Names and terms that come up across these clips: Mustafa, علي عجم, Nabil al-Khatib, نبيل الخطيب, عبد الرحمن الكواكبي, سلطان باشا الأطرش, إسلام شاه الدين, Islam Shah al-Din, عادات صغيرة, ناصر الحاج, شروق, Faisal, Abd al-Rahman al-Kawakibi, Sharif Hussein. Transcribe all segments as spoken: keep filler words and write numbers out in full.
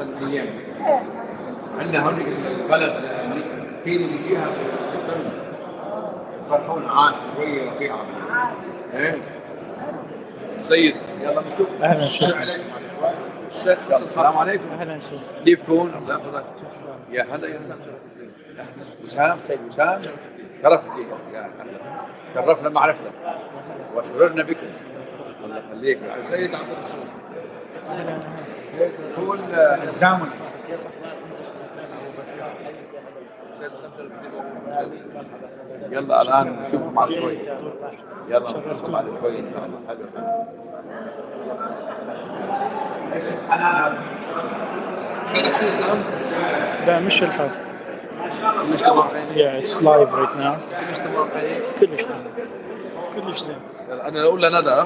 الصندليان عندنا هون البلد كتير من فيها فرحون عاد شويه رفيعه ايه السيد يلا بنشوف اهلا وسهلا الشيخ السلام عليكم اهلا وسهلا كيفكم الله يحفظك يا هلا يا هلا وسام سيد وسام شرفت يا اهلا شرفنا معرفتك وسررنا بكم الله يخليك السيد عبد الرسول هو الزامل يلا الان نشوف مع شوي يلا شوف مع شوي انا لا مش الحال كلش تمام يا اتس لايف رايت ناو كلش تمام كلش تمام كلش زين انا اقول له ندى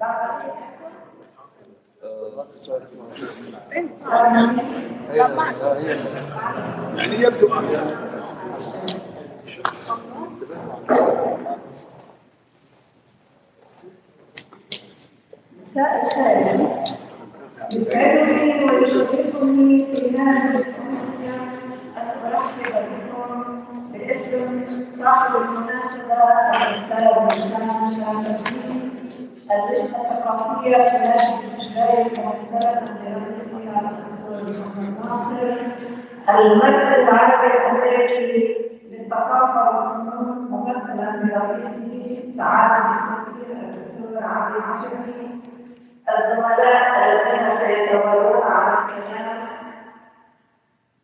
That's يعني يبدو أحسن. مساء الخير. يسعدني ويشرفني في نادي الأمسية أن أرحب بكم باسم صاحب المناسبة الأستاذ إسلام شاه الدين، اللجنة الثقافية في نادي الحجري ممثلة برئيسها الدكتور محمد ناصر، المركز العربي الأمريكي للثقافة والفنون ممثلا برئيسه سعادة السفير الدكتور عبد العجمي، الزملاء الذين سيتولون على الكلام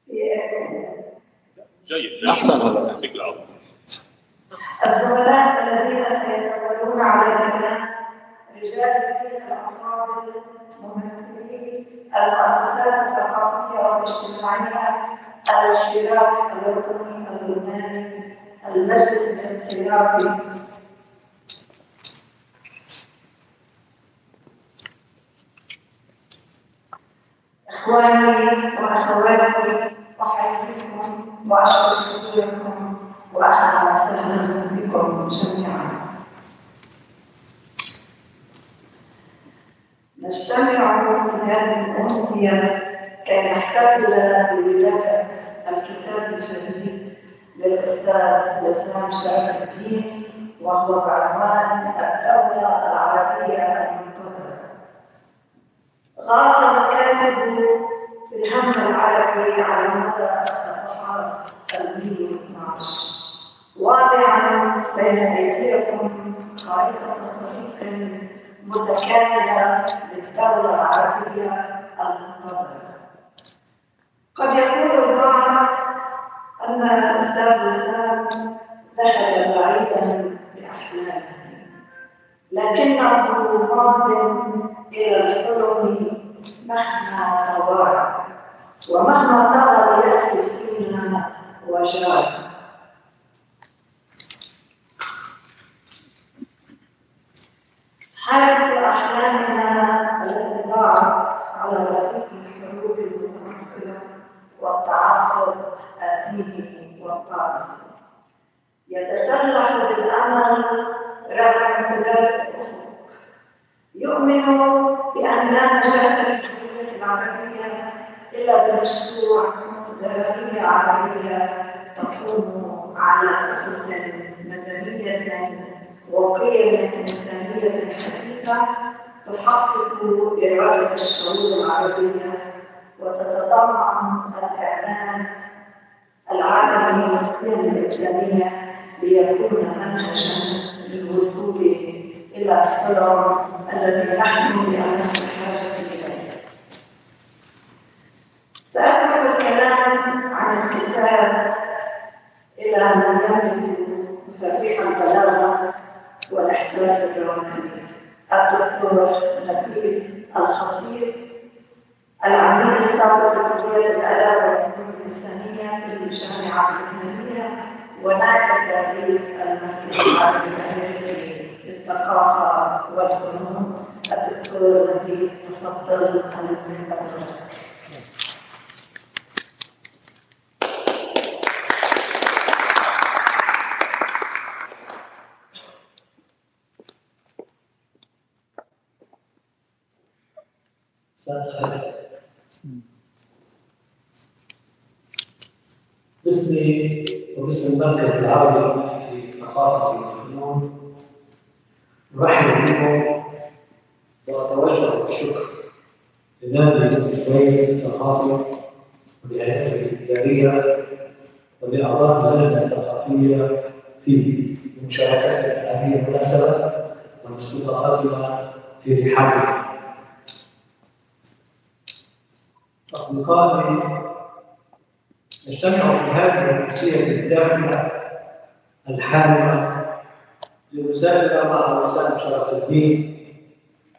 في إحداث. جيد. أحسن هذا. يعطيك العافية. الزملاء الذين سيتولون على الكلام رجال الدين الأفاضل ممثلي المؤسسات الثقافية والاجتماعية، الشراك الوطني اللبناني، المجلس الانقلابي، إخواني وأخواتي، أحييكم وأشكر حضوركم وأهلا وسهلا بكم جميعا. نجتمع في هذه الأمسية كي نحتفل بولادة الكتاب الجديد للأستاذ إسلام شاه الدين، وهو بعنوان الدولة العربية. غاص الكاتب في الهم العربي على مدى الصفحات ألفين واثني عشر واضعا بين أيديكم خريطة طريق متكاملة للدولة العربية المنتظرة. قد يقول البعض أن الأستاذ إسلام ذهب بعيدا بأحلامه، لكنه ماضٍ إلى الحلم مهما توارى ومهما طال يأسف فينا وجار. حارس أحلامنا الذي ضاع على رصيف الحروب المتنقلة والتعصب الديني والطائفي يتسلح بالأمل رغم انسداد الأفق، يؤمن بأن لا نجاة للحكومة العربية إلا بمشروع كونفدرالية عربية تقوم على أسس مدنية وقيم إنسانية حديثة تحقق إرادة الشعوب العربية وتتضمن الإعلان العالمي للإسلامية ليكون منهجا للوصول إلى الحلم الذي نحن بأمس الحاجة إليه. سأترك الكلام عن الكتاب إلى من يملك مفاتيح البلاغة والإحساس الدرامي، الدكتور نبيل الخطيب، العميد السابق لكلية الآداب والعلوم الإنسانية في الجامعة اللبنانية ونائب رئيس المركز العربي الأمريكي الثقافة والفنون الدكتور نبيل الخطيب. باسمي وباسم المركز العربي للثقافة والفنون أرحب بكم وأتوجه بالشكر لنادي الحجري الثقافي ولهيئته الإدارية ولأعضاء اللجنة الثقافية فيه لمشاركتهم في هذه المناسبة ولاستضافتنا في رحابها. أصدقائي، نجتمع في هذه الأمسية الدافئة الحالمة لنسافر مع وسام شرف الدين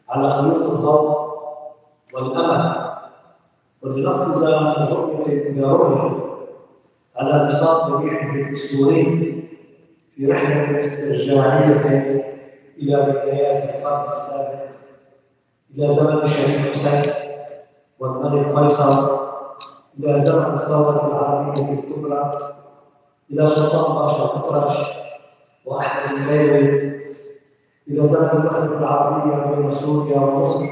على خيوط الضوء والأمل، ولنقفز برؤية إلى رؤية على بساط ريحه الأسطوري في رحلة استرجاعية إلى بدايات القرن السابع إلى زمن شريف حسين والملك فيصل، إلى زمن الثورة العربية الكبرى، إلى سلطان باشا الأطرش وأحمد الخيري، إلى زمن المغرب العربية بين سوريا ومصر،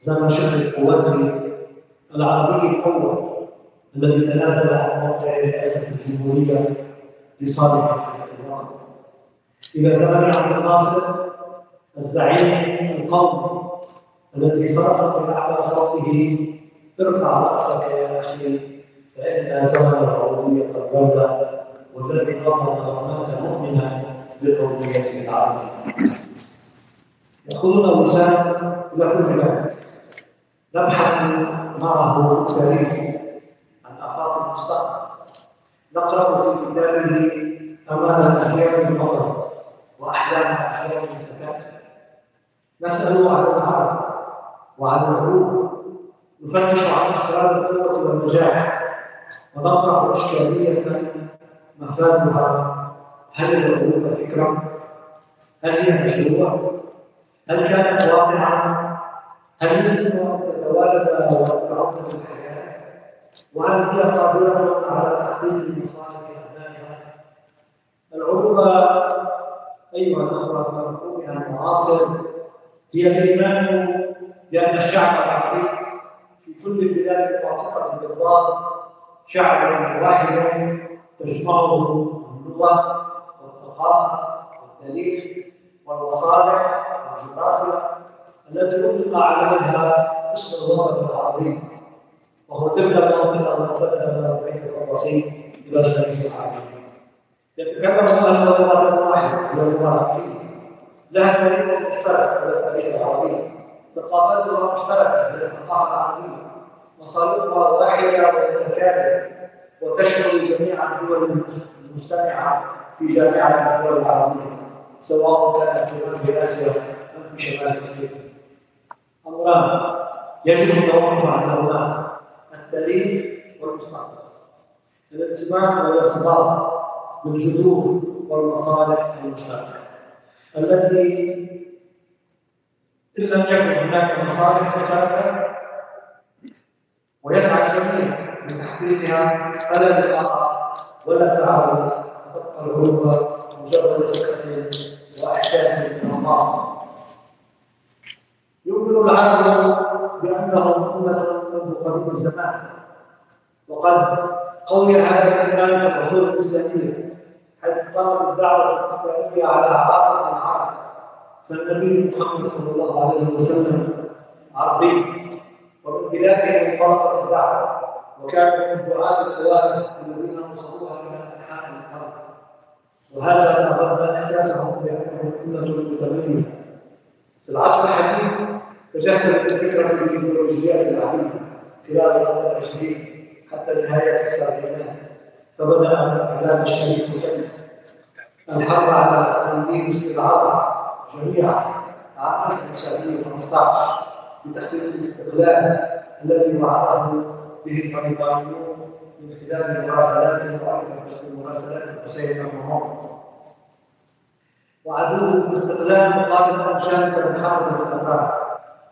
زمن شبه الكويت العربي الأول الذي تنازل عن موقع رئاسة الجمهورية لصالح الوطن، إلى زمن عبد الناصر الزعيم القومي الذي صرخ من أعلى صوته ارفع رأسك يا أخي فإن زمن العبودية قد بدا والذي ضمن غرامات مؤمنة بقوميته العربية. يأخذنا وسام إلى كل بلد نبحث معه في التاريخ عن آفاق المستقبل، نقرأ في كتابه أمال أجيال الماضي وأحلام أجيال الزكاة، نسأل عن العرب وعن العلوم، نفتش عن أسرار القوة والنجاح، ونطرح إشكالية مفادها: هل العلوم فكرة؟ هل هي مشروع؟ هل كانت واقعا؟ هل يمكن أن تتوالد وتتعمق في الحياة؟ وهل هي قادرة على تحقيق مصالح أبنائها؟ العلوم أيها الأخوة في مفهومها المعاصر هي الإيمان بأن الشعب العربي في كل البلاد المعتقة بالبعض شعب واحد تجمعه اللغة والثقافة والتاريخ والمصالح والجغرافيا التي أطلق عليها اسم الوطن العربي، وهو تلك المنطقة التي بدأنا بين القصيم إلى الخليج العربي. يتكلم أهل الوطن الواحد إلى العربي، لها تاريخ مشترك في التاريخ العربي، ثقافتها مشتركة في الثقافة العربية، مصالحها واحدة ومتكاملة وتشمل جميع الدول المجتمعة في جامعة الدول العربية سواء كانت في غرب آسيا أم في شمال أفريقيا. أمران يجب التوقف عنهما: التاريخ والمستقبل، الانتماء والارتباط بالجذور والمصالح المشتركة التي إن لم يكن هناك مصالح مشتركة ويسعى الجميع لتحقيقها فلا لقاء ولا تعاون، تبقى العلوم مجرد فكرة وإحساس بالأنماط. يؤمن العرب بأنهم أمة منذ قديم الزمان، وقد قوي هذا الإيمان في العصور الإسلامية حيث قامت الدعوة الإسلامية على عاتق العرب، فالنبي محمد صلى الله عليه وسلم عربي، ومن بلاده انطلقت الدعوة وكانوا من دعاة الخوارج الذين نصروها إلى أنحاء الأرض، وهذا تبرر إحساسهم بأنهم أمة متميزة. في العصر الحديث تجسدت الفكرة في الإيديولوجيات العديدة خلال القرن العشرين حتى نهاية السبعينات، فبدأ الإعلام الشريف حسين الحرب على تنظيم استعارة جميعا عام ألف وتسعمائة وخمسة عشر بتحقيق الاستقلال الذي وعده به البريطانيون من خلال مراسلات وأيضا باسم مراسلات حسين بن عمر، وعدوه الاستقلال مقابل أنشاء المحاربة الأفراد،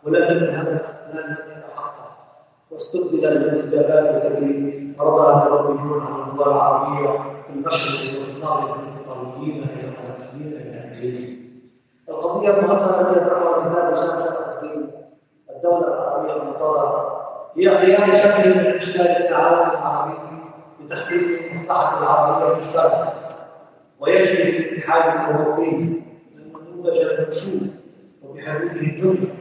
ولكن هذا الاستقلال لم يتحقق، واستبدل الانتدابات التي فرضها الأوروبيون على الدول العربية في المشرق وفي المغرب من الإيطاليين إلى الفرنسيين إلى الإنجليز. القضية المهمة التي يتناولها البلاد إسلام شاه الدين الدولة العربية المنتظرة هي قيام شكل من إشكال التعاون العربي لتحقيق المصلحة العربية في الشرق، ويجري في الاتحاد الأوروبي نموذج المشروع وبحدوده الدنيا،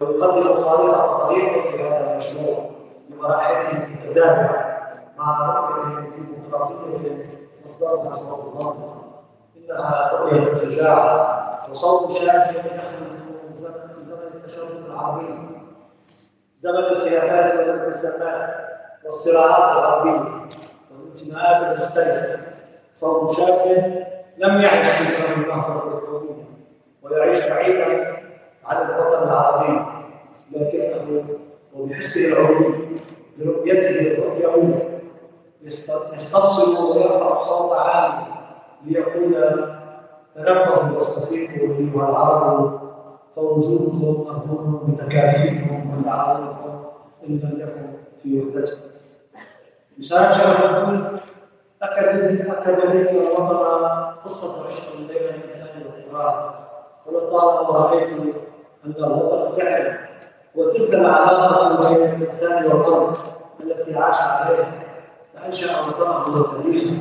ويقدم خريطة طريقة لهذا المشروع بمراحله المتتابعة مع رؤية ديمقراطية مصدرها شعوب الأرض. إنها رؤية شجاعة وصوت شاهد يخرج في زمن التشرد العربي، زمن الخلافات والانقسامات والصراعات العربية والانتماءات المختلفة، صوت شاهد لم يعيش في زمن النهضة الإسلامية ويعيش بعيدا عن الوطن العربي، لكنه وبحسن العلوم برؤيته الرؤيوية يستبصر ويرفع الصوت عالي ليقول: تنبهوا واستفيقوا ايها العرب فوجودكم مهضوم كنت كافيهم وتعاونهم إن لم يكن في وردتهم. وسام شرف يقول أكد إليه ووضع قصة عشر بين الإنسان والقراءة، ونطال الله فيكم أن الوطن فعلا وتلك العلاقة بين الإنسان والقلب التي عاش عليها فأنشأ وطنه وتاريخه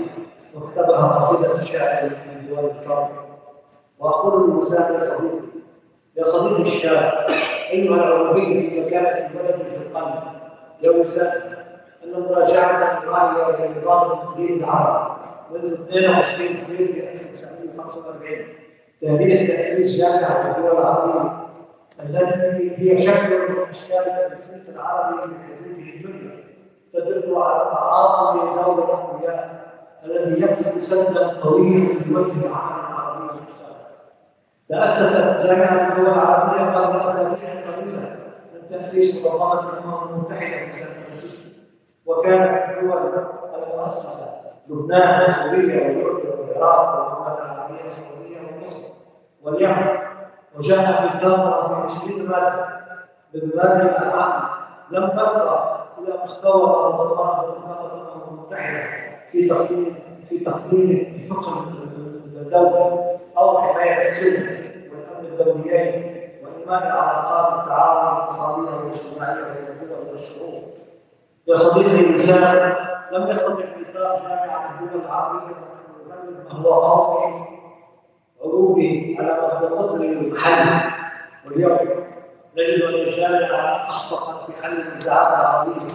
واكتبها قصيدة شاعر من ديوان الكرم. وأقول للمسافر صديقي يا صديقي الشاب أيها العربي مكانة الولد في القلب، يا مسافر أن مراجعة الرعية إلى نظام التقليد العربي منذ اثنين وعشرين أبريل ألف وتسعمائة وخمسة وأربعين تاريخ تأسيس جامعة الدول العربية التي هي شكل من أشكال التنسيق العربي في حدوده الدنيا، تدل على تعاطي دور الأقوياء الذي يقف سدا طويلا في الوجه العام العربي المشترك. تأسست جامعة الدول العربية قبل أسابيع قليلة من تأسيس منظمة الأمم المتحدة في سان فرانسيسكو، وكانت الدول المؤسسة لبنان وسوريا والأردن والعراق والمملكة العربية السعودية ومصر واليمن، وجاء بالدورة في عشرين مادة بمبادئ العام لم ترقى إلى مستوى منظمات الأمم المتحدة في تقديم في تقديم بفقه الدولة أو حماية السلم والأمن الدوليين وإنماء العلاقات التعاون الاقتصادية والاجتماعية بين الدول والشعوب. يا صديقي الإنسان لم يستطع ميثاق جامعة الدول العربية أن هو قومي عروبي على مدى قطري الحل، واليوم نجد أن الجامعة أخطأت في حل النزاعات العربية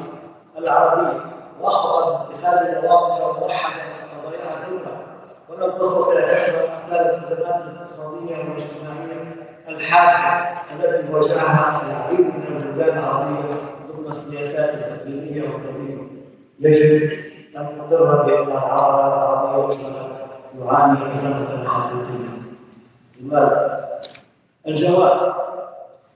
العربية وأخطأت في اتخاذ المواقف الموحدة من قضاياها الأولى، ولم تصل إلى كسب أمثال الأزمات الاقتصادية والاجتماعية الحادة التي واجهها العديد من البلدان العربية ضمن السياسات التقليدية والقديمة. يجب أن نقرر بأن العرب العربية والشمال يعاني أزمة حقيقية. لماذا؟ الجواب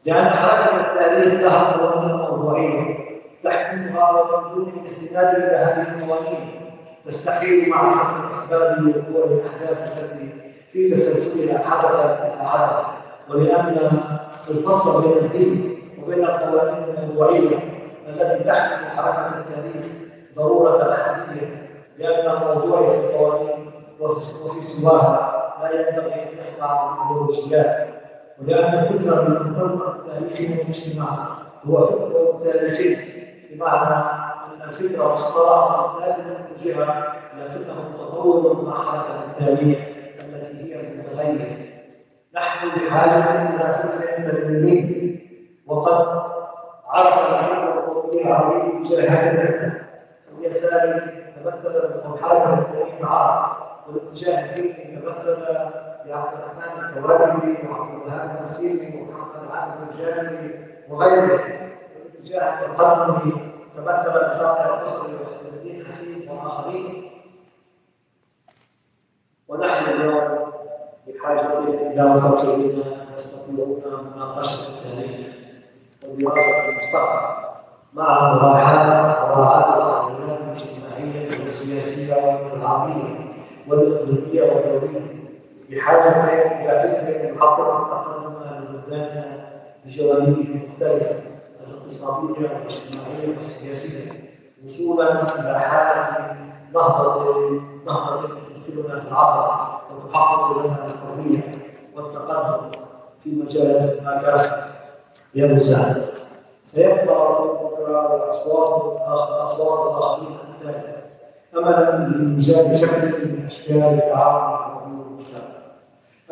لأن حركة التاريخ لها قوانين موضوعية تحكمها ومن الاستناد إلى هذه القوانين تستحيل معرفة الأسباب لوقوع الأحداث التي في تسلسلها حدث الأحداث، ولأن الفصل بين الدين وبين القوانين الموضوعية التي تحكم حركة التاريخ ضرورة أحدية، لأن الموضوع في القوانين وفي سواها لا ينبغي أن يخضع للزوجيات، ولأن الفكرة بالمنطلق التاريخي والاجتماعي هو فكرة تاريخية بمعنى أن الفكرة مصطلح لا من جهة لكنه تطور مع حركة التاريخ التي هي متغيرة. نحن بحاجة إلى فكرة ترميمية، وقد عرف العلم القومي العربي بجاهلنا اليساري تمثل بحركة التاريخ العربي، والاتجاه الديني تمثل بعبد الرحمن الكواكبي وعبد الرحمن النسيبي ومحمد العبد الجانبي وغيره، والاتجاه التقدمي تمثل بصانع الاسري وحد الدين حسين واخرين. ونحن اليوم بحاجه الى مفكرين يستطيعون مناقشه التاريخ ودراسه المستقبل مع مراعاه الاحوال الاجتماعيه والسياسيه والعربيه والاقليميه والدوليه، بحاجة إلى فكرة محققة تقدم لبلداننا بجوانبه المختلفة الاقتصادية والاجتماعية والسياسية، وصولا إلى حالة نهضة نهضة تدخلنا في العصر وتحقق لنا الحرية والتقدم في مجالات ما كانت يمسها. سيبقى صوتك وأصوات أصوات الآخرين الثانية أملا لإيجاد شكل من أشكال التعاون.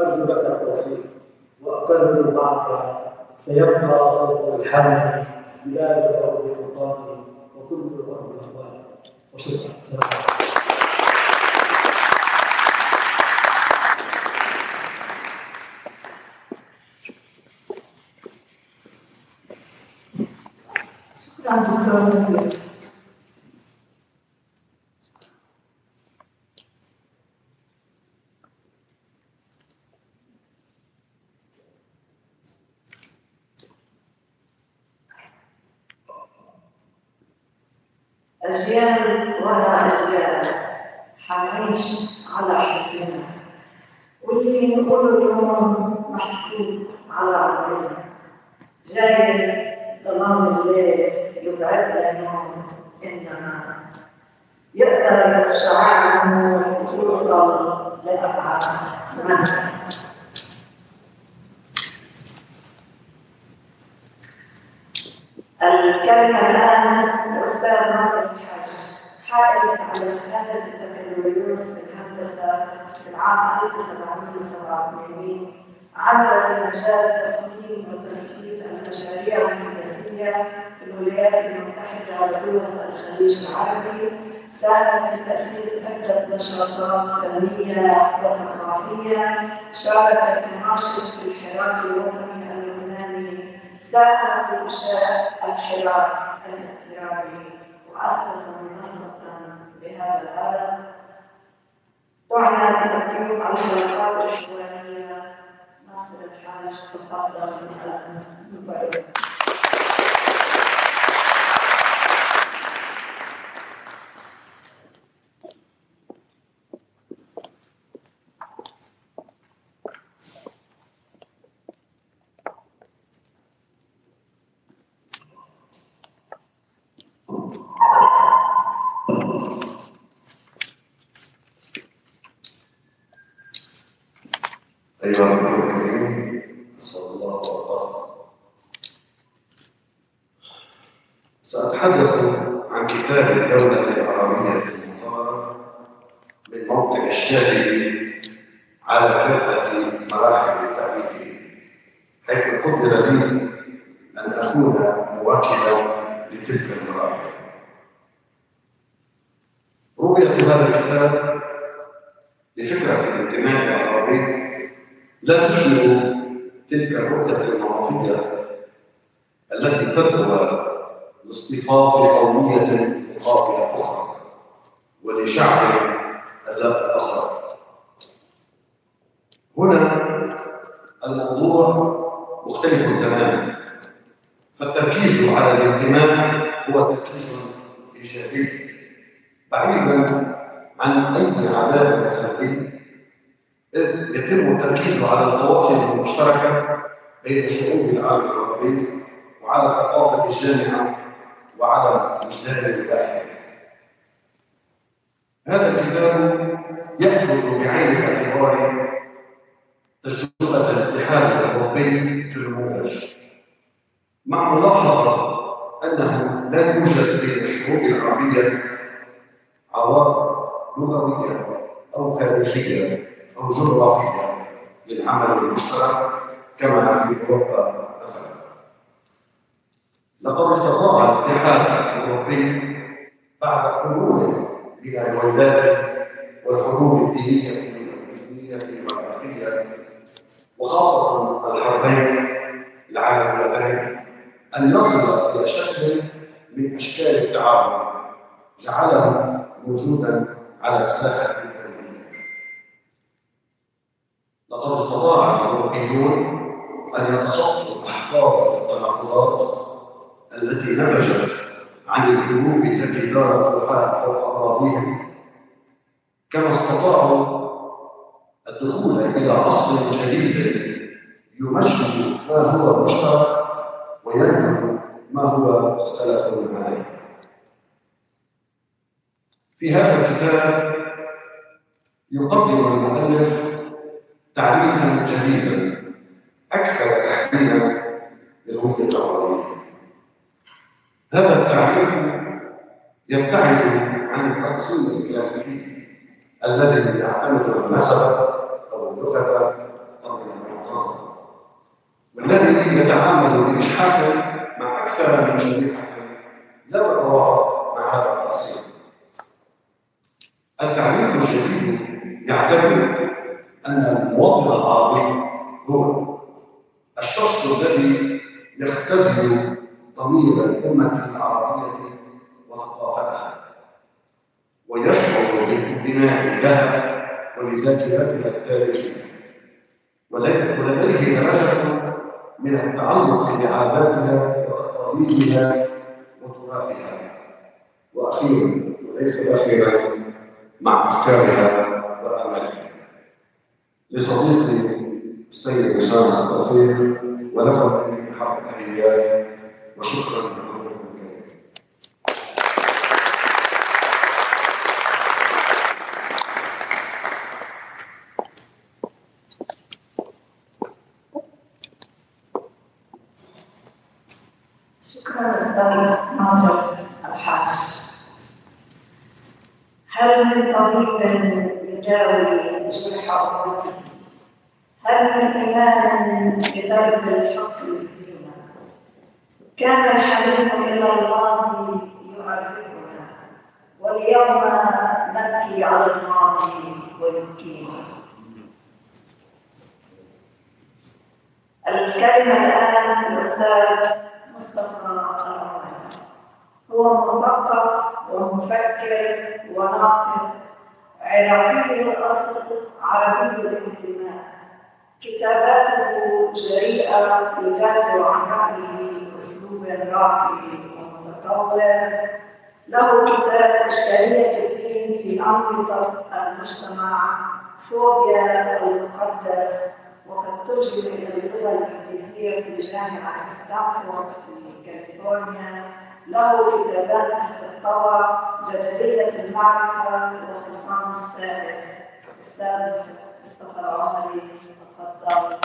أرجو لك التوفيق وأقرب معك، سيبقى صوت الحال بلاد الأرض وطني وكل الأرض أهوالي. وشكرا. السلام عليكم. شكرا دكتور. أجيال ولا أجيال حنعيش على حكايتنا، واللي نقوله اليوم محسوب على عقلنا. جاهل تمام الليل يبعد لهم إنما يقدر شعاعه ويوصل لأبعد زمان. الكلمة الآن الأستاذ ناصر الحاج حائز على شهادة البكالوريوس بالهندسة في العام ألف وسبعمئة وسبعة وثمانين، عمل في مجال التصميم وتنفيذ المشاريع الهندسية في الولايات المتحدة ودول الخليج العربي، ساهم في تأسيس عدة نشاطات فنية وثقافية، شارك كناشط في الحراك الوطني اللبناني، ساهم في إنشاء الحراك الاعتراضي وأسس منصة بهذا الهدف تعنى بتقديم الحلقات الحوارية. ناصر الحاج تفضل مبارك. سأتحدث عن كتاب الدولة العربية المطهرة من موقع الشاهد على كافة مراحل تعريفه، حيث قدر لي أن أكون مواكبا لتلك المراحل. رؤية هذا الكتاب لفكرة الانتماء العربي لا تشبه تلك الرؤية النمطية التي تدعو لاصطفاف قومية مقابل أخرى ولشعب أزال آخر. هنا الموضوع مختلف تماما، فالتركيز على الانتماء هو تركيز إيجابي بعيدا عن أي عمل سلبي، إذ يتم التركيز على التواصل المشتركة بين شعوب العالم العربي وعلى ثقافة الجامعة وعلى إجلال الباحث. هذا الكتاب يأخذ بعين الاعتبار تجربة الاتحاد الأوروبي في النموذج، مع ملاحظة أنه لا يوجد بين الشعوب العربية عوائق لغوية أو تاريخية أو جغرافية للعمل المشترك كما في أوروبا مثلا. لقد استطاع الاتحاد الاوروبي بعد قرون من العدوان والحروب الدينيه والاسلاميه والعراقيه وخاصه الحربين العالميتين ان يصل الى شكل من اشكال التعاون جعله موجودا على الساحه الدوليه. لقد استطاع الاوروبيون ان يتخطوا احقاب التناقضات التي نبشت عن الحروب التي دارت وقعت فوق أراضيهم، كما استطاعوا الدخول إلى عصر جديد يمشي ما هو مشترك وينفي ما هو مختلف عليه. في هذا الكتاب يقدم المؤلف تعريفا جديدا أكثر تحديدا للهوية العربية. هذا التعريف يبتعد عن التقسيم الكلاسيكي الذي يعتمد على النسب او اللغه او المنطقه، والذي يتعامل باشحاف مع اكثر من شريحه لا تتوافق مع هذا التقسيم. التعريف الجديد يعتبر ان المواطن العربي هو الشخص الذي يختزل ضمير الأمة العربية وثقافتها ويشعر بالانتماء لها ولذاكرتها التاريخية، ولديه درجة من التعلق بعاداتها وتقاليدها وتراثها، وأخيرا وليس أخيرا مع أفكارها وآمالها. لصديقي السيد أسامة التوفيق ولفت لي حق التحية وشكرا. هل من طبيب يداوي جرح أمتي؟ هل من إمام بضرب الحق فينا؟ كان الحبيب إلى الله يعرفنا، واليوم نبكي على الماضي ويبكينا. الكلمة الآن الأستاذ مصطفى، هو مثقف ومفكر وناقد، عراقي الاصل، عربي الانتماء. كتاباته جريئه، يدافع عن رايه باسلوب راقي ومتطور. له كتاب اشكاليه الدين في انمطه المجتمع، فوبيا المقدس، وقد ترجم الى اللغه الانجليزيه في جامعه ستانفورد في كاليفورنيا. له كتابات تحتوى جلبية المعرفة والخصام السائد، أستاذ مصطفى العمري، تفضل.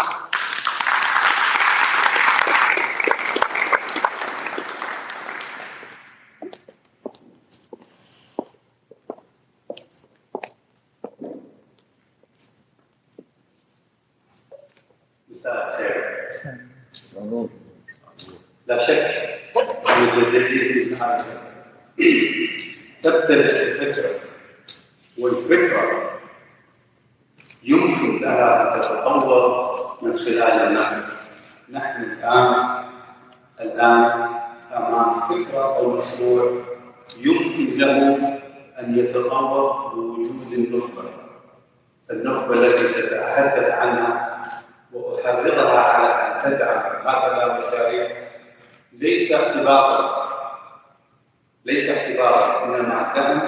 مساء الخير. مساء لا شك جدلية الحاجة تبتلع الفكرة، والفكرة يمكن لها أن تتطور من خلال النحو. نحن الآن الآن أمام فكرة أو مشروع يمكن له أن يتطور بوجود النخبة، النخبة التي سأتحدث عنها وأحرضها على أن تدعم هكذا مشاريع. ليس اعتباطا ليس اعتباطا انما دعم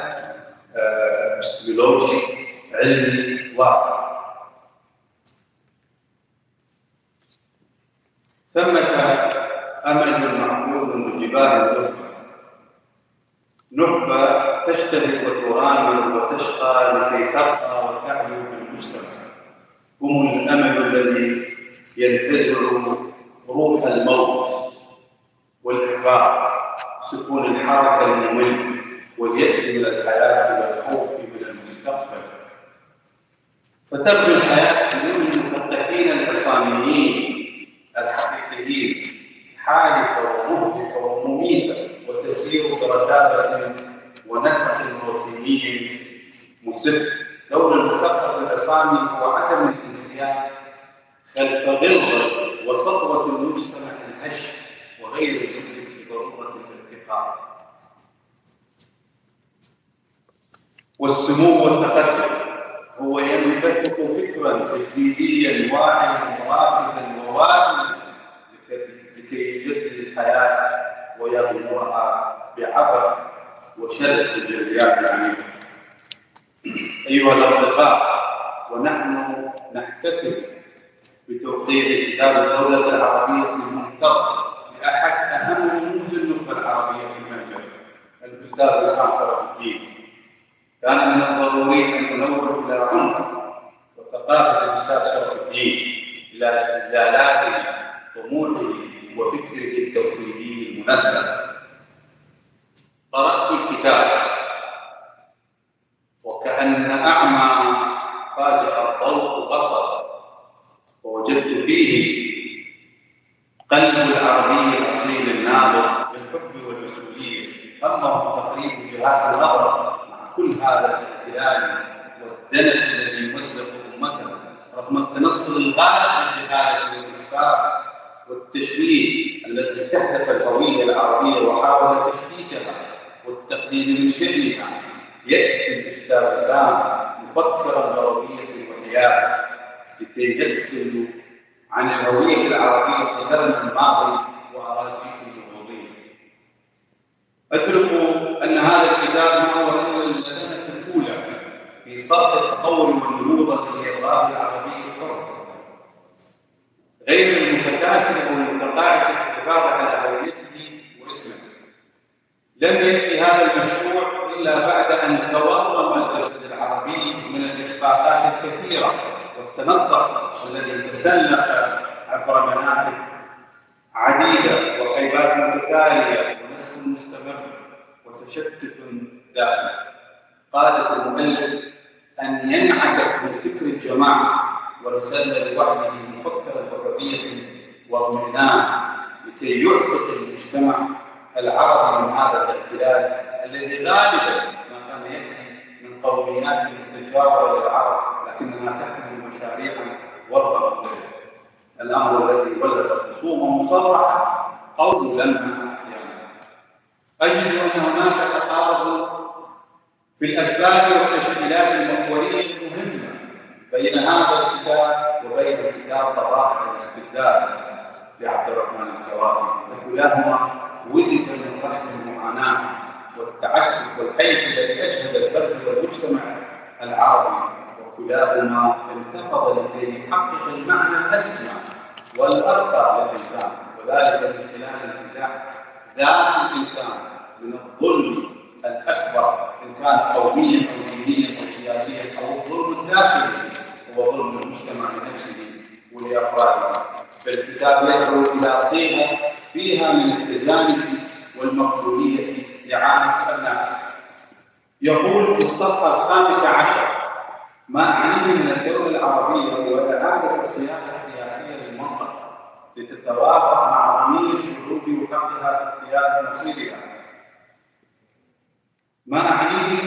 استرولوجي علمي واقع. ثمة امل معقول من جبال النخبه، نخبه تجتهد وتغامر وتشقى لكي تبقى وتعلو بالمجتمع. هم الامل الذي ينتزع روح الموت والإحباط، سكون الحركة الممل واليأس من الحياة والخوف من المستقبل. فتبدو الحياة بدون المثقفين العصاميين الحقيقيين حالفة ومضحكة ومميتة، وتسير برتابة ونسخ روتيني مسف. دور المثقف العصامي هو عدم الانسيان خلف غلظة وسطوة المجتمع الهش وغير يدرك ضرورة الارتقاء والسمو والتقدم. هو ينفذ فكرا تجديديا واعيا وراكزا ووازنا لكي يجدد الحياة ويغمرها بعبر وشرح الجليات العميقة. أيها الأصدقاء، ونحن نحتفل بتوقيع كتاب الدولة العربية المحترمة أحد أهم رموز النخبة العربية في المهجر، الأستاذ إسلام شرف الدين. كان من الضروري أن ننظر إلى عمق وثقافة الأستاذ شرف الدين، إلى استدلالاته، طموحه، وفكره التوحيدي المنسق. قرأت الكتاب وكأن أعمى فاجأ الضوء بصر، ووجدت فيه قلب العربي الاصيل النابض بالحب والمسؤوليه. امر تقريب جهات النظر مع كل هذا الاحتلال والدنس الذي يمزق امتنا، رغم التنصل الغالب من جهاله والاسفاف والتشويه الذي استهدف الهويه العربيه وحاول تشتيتها والتقليل من شانها. ياتي الاستاذ سام مفكرا برويه وحياه لكي يغسل عن الهوية العربية قدرنا الماضي وأراجيف الماضي. أدرك أن هذا الكتاب هو اللبنة الأولى في صرف التطور والنهوض للإغراء العربي الحر، غير المتكاسل أو المتقاعس اعتبارا على أولويته واسمته. لم ينتهي هذا المشروع إلا بعد أن تورم الجسد العربي من الإخفاقات الكثيرة والتنطع الذي تسلق عبر منافذ عديدة وخيبات متتالية ونسف مستمر وتشتت دائم. قادت المؤلف أن ينعكف بفكر الجماعة ورسالة لوحده مفكرا وقضية واطمئنان لكي يعتق المجتمع العربي من هذا الاحتلال الذي غالبا ما كان يأتي من قوميات متجاورة للعرب لكنها تحمل مشاريعا وضع مختلفة. الأمر الذي ولد خصوما مصرحة أو لمحة أحيانا. أجد أن هناك تقارب في الأسباب والتشكيلات المحورية المهمة بين هذا الكتاب وبين كتاب ضباح الاستبداد لعبد الرحمن الكواكبي، فكلاهما ولد من رحم المعاناة والتعسف والحيف الذي أجهد الفرد والمجتمع العربي، وكلاهما انتفض لكي يحقق المعنى الأسمى والأرقى للإنسان، وذلك من خلال انتزاع ذات الإنسان من الظلم الأكبر إن كان قوميا أو دينيا أو سياسيا أو الظلم الداخلي هو ظلم المجتمع لنفسه ولأفراده. فالكتاب يدعو إلى صيغة فيها من التجانس والمقبولية لعامة الناس. يقول في الصفحة الخامسة عشر: ما أعنيه من الدولة العربية هو إعادة الصياغة السياسية للمنطقة لتتوافق مع ضمير الشعوب وحقها في اختيار مصيرها. ما أعنيه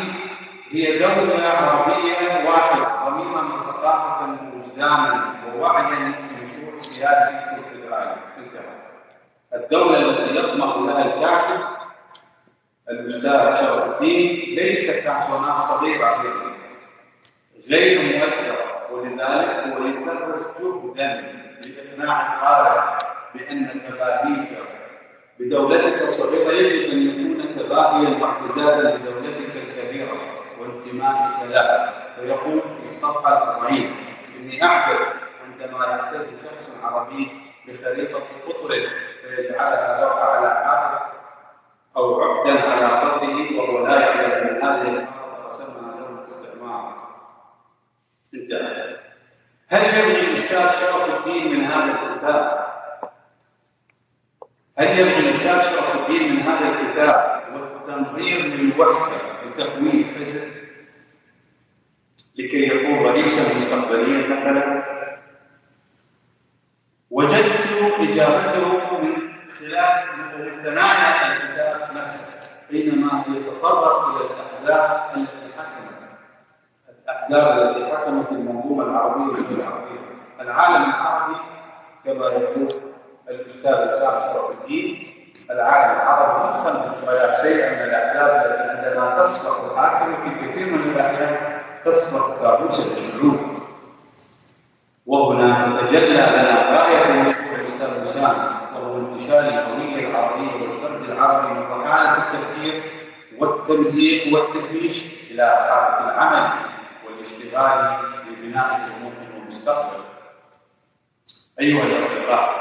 هي دولة عربية واحدة ضميراً وثقافة وجداناً ووعياً بمشروع سياسي وفيدرالي. الدولة التي يطمح لها الكاتب الأستاذ شرف الدين ليست كعنصونات صغيرة غير مؤثرة، ولذلك هو يتمرس جهداً لإقناع القارئ بأن تباهيك بدولتك الصغيرة يجب أن يكون كبائياً واعتزازاً لدولتك الكبيرة وانتمائك لها. ويقول في الصفحة الأربعين: إني أعجب عندما يعتز شخص عربي بخريطة قطره فيجعلها لوحة على عقد أو عقداً على صدره وهو لا يعلم أن هذه الخريطة رسمها لون الاستعمار. انتهى. هل يبغي الأستاذ شرف الدين من هذا الكتاب؟ هل يبدو الإسلام شرف الدين من هذا الكتاب والتنظير من الوحدة لتكوين حزب لكي يكون رئيسا مستقبليا مثلا؟ وجدت إجابته من خلال ثنايا الكتاب نفسه حينما يتطرق إلى الأحزاب التي حكمت الأحزاب التي حكمت المنظومة العربية العربية العالم العربي. كما يقول الأستاذ إسلام شرف الدين: العالم العربي مدخل مجريات سيئة من الأحزاب التي عندما تصبح الحاكم في كثير من الأحيان تصبح كابوسا للشعوب. وهنا تتجلى لنا غاية مشروع الأستاذ حسين وهو انتشال الهوية العربية والفرد العربي من طحالة التفكير والتمزيق والتهميش إلى حالة العمل والاشتغال لبناء الأمور والمستقبل. أيها الأصدقاء،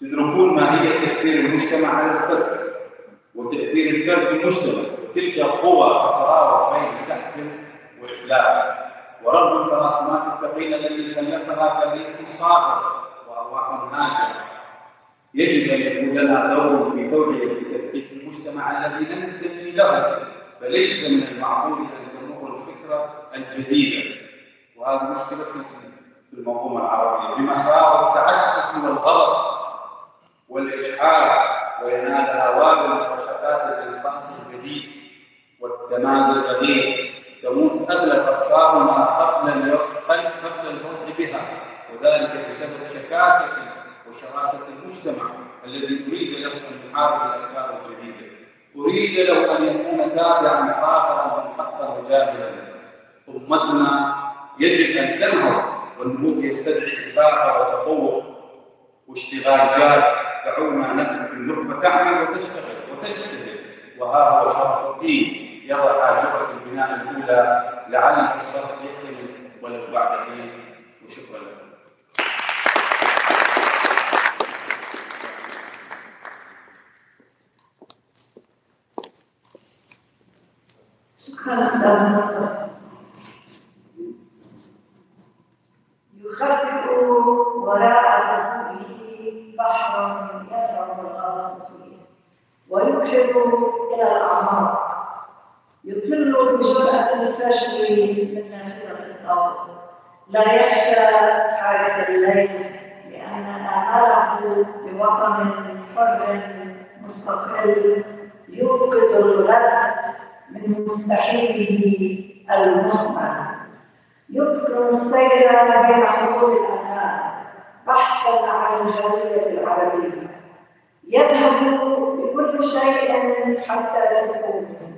تدركون ماهية تأثير المجتمع على الفرد وتأثير الفرد بالمجتمع. تلك القوى تتراوح بين سحب وإسلاف، ورغم التراكمات الثقيلة التي خلفها تاريخ صابر وأرواح هاجرة، يجب أن يكون لنا دور في توعية بتثقيف المجتمع الذي ننتمي له، فليس من المعقول أن تمر الفكرة الجديدة. وهذه مشكلتنا في المنظومة العربية بمخاوف التعسف والغضب والإجحاف، وينالها وابل من رشقات الإنسان البديل والتمادي الغدير. تموت أغلب أفكارنا قبل قبل الموت بها، وذلك بسبب شكاسة وشراسة المجتمع الذي أريد له أن يحارب الأفكار الجديدة، أريد له أن يكون تابعاً صابراً منحطاً وجاهلاً. أمتنا يجب أن تنهض، والنهوض يستدعي إفاقة وتفوق واشتغال جاد. دعونا نترك النخبة تعمل وتشتغل وتجتهد، وها هو شرف الدين يضع حاجبة البناء الأولى لعل الصرف يكمل ولو بعد حين. وشكرا لكم. يخبئ وراء ظهوره بحرا من يسع الغاصب فيه ويدخل الى الاعماق يطل بجرأة الفجر من نافذة الارض لا يخشى حارس الليل لان اثاره بوطن حر مستقل يوقظ الغد من مستحيله المهمل يتقن السير بين حقول الانهار بحثا عن الهويه العربيه يذهب بكل شيء حتى تفوته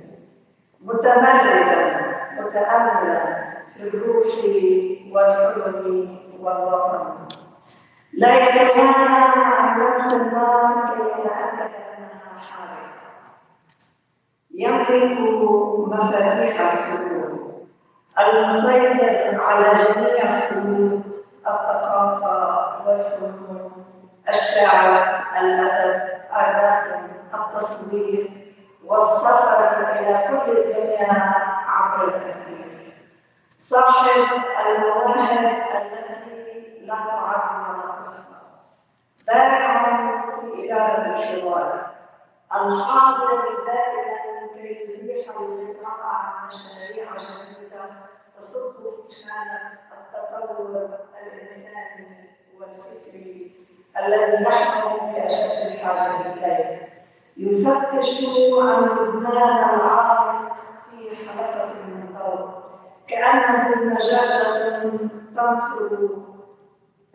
متمردا متاملا في الروح والحلم والوطن لا يتجانى عن لمس النار كي يتاكد انها حارقه يملك مفاتيح الحلول المسيطر على جميع حدود الثقافه والفنون الشعر الادب الرسم التصوير والسفر الى كل الدنيا عبر التاريخ صاحب المواهب التي لا تعد ولا تحصى بارع في اداره الحوار الحاضر دائما كي يزيح القطاع عن مشاريع جديده تصب في خانه التطور الانساني والفكري الذي نحن باشد الحاجه اليه يفتش عن لبنان العاطل في حلقه من ضوء كانه مجله تنفض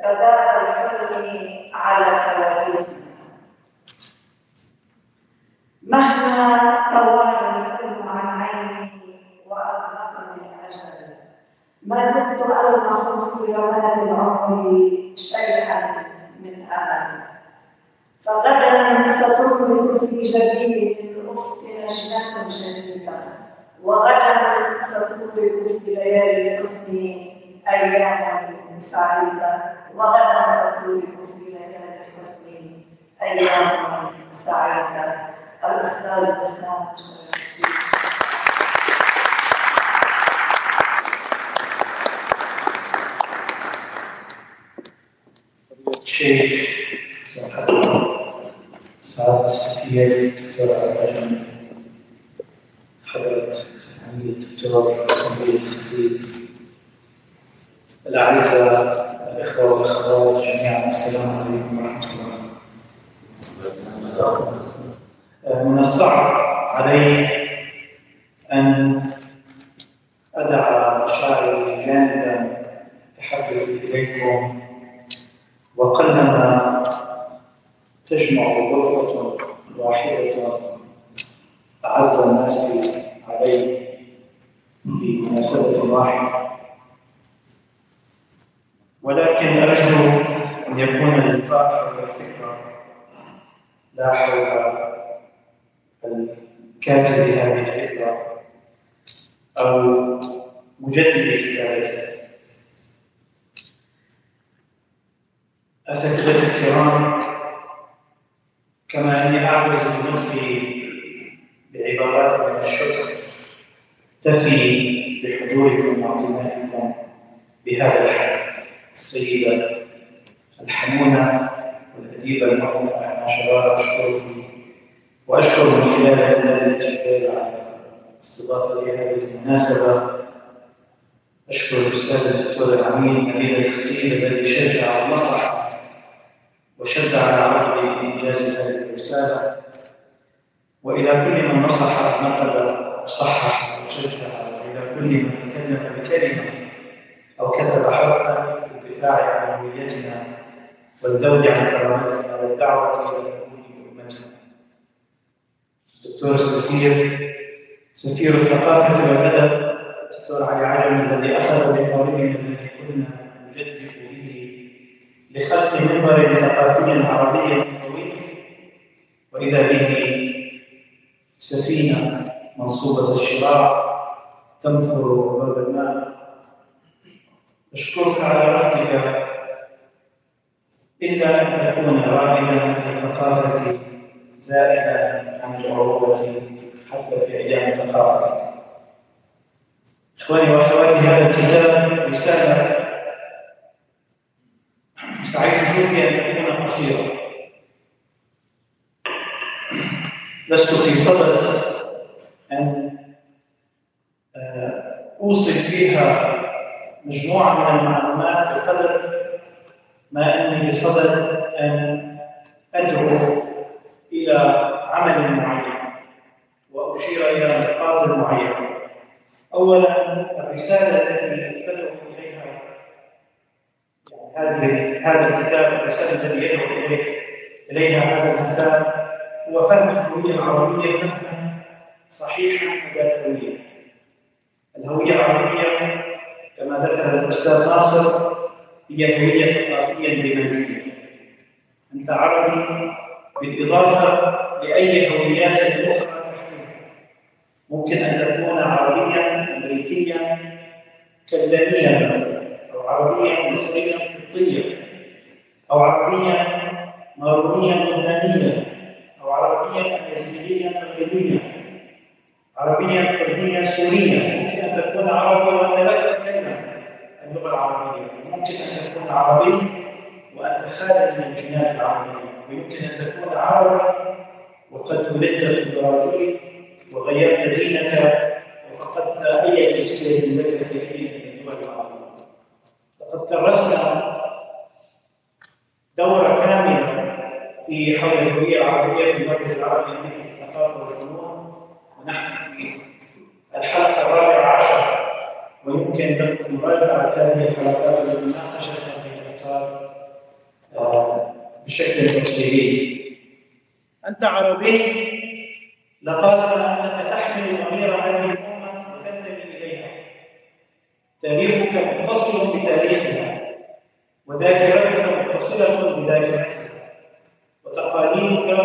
رداء الحلم على كواليسها مهما طوال الحلم عن عينه وأغلقني الأجل ما زلت ألمح في رواد العمر شيئا من أمل فغدا ستنبت في جبيني الأفق نجمات جديدة وغدا ستنبت في ليالي الحزن أياما سعيدة وغدا ستنبت في ليالي الحزن أياما سعيدة الأستاذ إسلام شاه الدين. الشيخ سعد سعد سفير دكتور عبد الرحمن حضرة العميد الدكتور نبيل الخطيب الأعزاء الإخوة والأخوات جميعا السلام عليكم ورحمة الله. من الصعب علي أن أدع مشاعري جانبا التحدث إليكم وقلما تجمع غرفة واحدة أعز الناس علي بمناسبة واحدة ولكن أرجو أن يكون اللقاء حول الفكرة لا حول الكاتب هذه الفكرة أو مجدد كتابتها. أساتذتي الكرام، كما أني أعجز بنطق بعبارات من الشكر تفي بحضوركم واعتنائكم بهذا الحفل السيدة الحنونة والأديبة المعروفة أحمد شرارة أشكركم وأشكر من خلال هذا الجبال على الاستضافة لهذه المناسبة. أشكر الأستاذ الدكتور العميد نبيل الخطيب الذي شجع ونصح وشد على عرضي في إنجاز هذه الرسالة، وإلى كل من نصح ونقد وصحح وشجع، وإلى كل من تكلم بكلمة أو كتب حرفا في الدفاع عن هويتنا والذود عن كرامتنا والدعوة إلى نمو أمتنا. الدكتور السفير سفير الثقافة والأدب الدكتور علي عجم الذي أخذ بقولنا الذي كنا نجدف به لخلق منبر ثقافي عربي قوي، وإذا به سفينة منصوبة الشراع تنفر باب الماء. أشكرك على رفقك إلا أن تكون رائدا لثقافتي زائدا عن العروبة حتى في أيام تقاعدي. إخواني وأخواتي، هذا الكتاب رسالة سعيت جهدي أن تكون قصيرة. لست في صدد أن أوصف فيها مجموعة من المعلومات بقدر ما أني بصدد أن أدعو إلى عمل معين وأشير إلى نقاط معينة. أولا، الرسالة التي تدعو إليها يعني هذا الكتاب، الرسالة التي يدعو إليها هذا الكتاب هو فهم الهوية العربية فهما صحيحا ذاتيا. الهوية العربية كما ذكر الأستاذ ناصر هي هوية ثقافية دماجية. أنت عربي بالإضافة لأي هويات أخرى. ممكن أن تكون عربياً أمريكياً كلدانياً، أو عربياً مصرياً قبطياً، أو عربياً مارونياً لبنانياً، أو عربياً يزيدياً مغربياً، عربياً كردياً سورياً. ممكن أن تكون عربي وأنت لا تتكلم اللغة العربية. ممكن أن تكون عربي وأنت خارج من الجنات العربية. ويمكن أن تكون عربي وقد ولدت في البرازيل وغيرت دينك وفقدت اي جنسيه لك في اي دول العالم. لقد كرسنا دوره كامله في حول الهويه العربيه في المركز العربي للتنميه والثقافه والفنون، ونحن في الحلقه الرابعه عشر، ويمكن لكم مراجعه هذه الحلقات ونناقش هذه الافكار بشكل تفصيلي. انت عربي لطالما أنك تحمل ضمير هذه الأمة وتنتمي إليها. تاريخك متصل بتاريخها، وذاكرتك متصلة بذاكرتها، وتقاليدك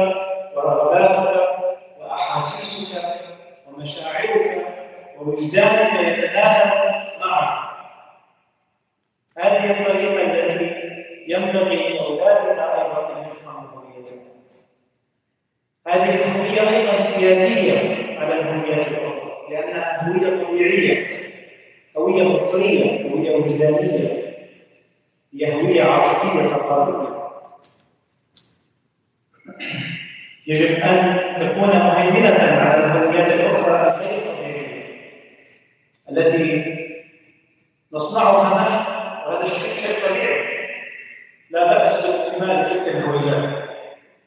ورغباتك وأحاسيسك ومشاعرك ووجدانك يتناغم معها. هذه الطريقة التي ينبغي لأولادنا أيضا أن يفهموا هويتهم. هذه الهوية أيضا سيادية على الهويات الأخرى، لأنها هوية طبيعية، هوية فطرية، هوية وجدانية، هي هوية عاطفية ثقافية. يجب أن تكون مهيمنة على الهويات الأخرى الغير طبيعية التي نصنعها نحن، وهذا الشيء شيء طبيعي. لا بأس باكتمال تلك الهويات،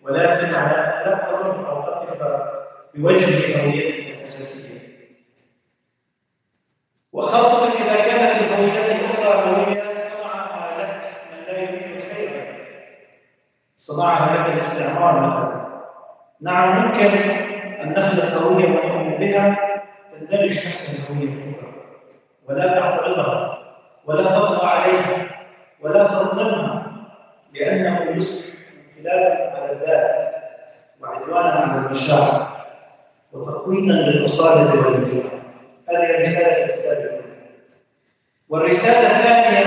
ولكن على لا تضر أو تقف بوجه هويتك الأساسية، وخاصة إذا كانت الهويات الأخرى هويات صنعها لك من لا يريد الخير، صنعها لك الاستعمار مثلا. نعم، ممكن أن نخلق هوية ونؤمن بها تندرج تحت الهوية الأخرى، ولا تعترضها ولا تطغى عليها ولا تظلمها، لأنه يصبح خلافا على الذات وعدوانا على المشاعر وتقويما للاصاله والانتماء. هذه رساله الكتاب. والرساله الثانيه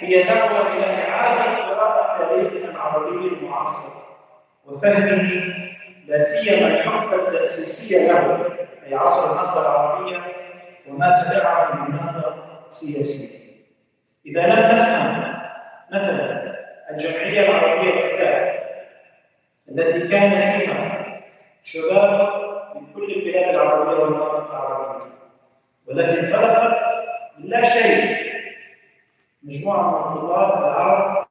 هي دعوه الى اعاده قراءه تاريخنا العربي المعاصر وفهمه، لا سيما الحقبه التاسيسيه له، اي عصر النهضه العربيه وما تبعه من نهضه سياسيه. اذا لم نفهم مثلا الجمعيه العربيه الفتاه التي كان فيها شباب من كل البلاد العربيه والمناطق العربيه، والتي انطلقت من لا شيء، مجموعه من الطلاب العرب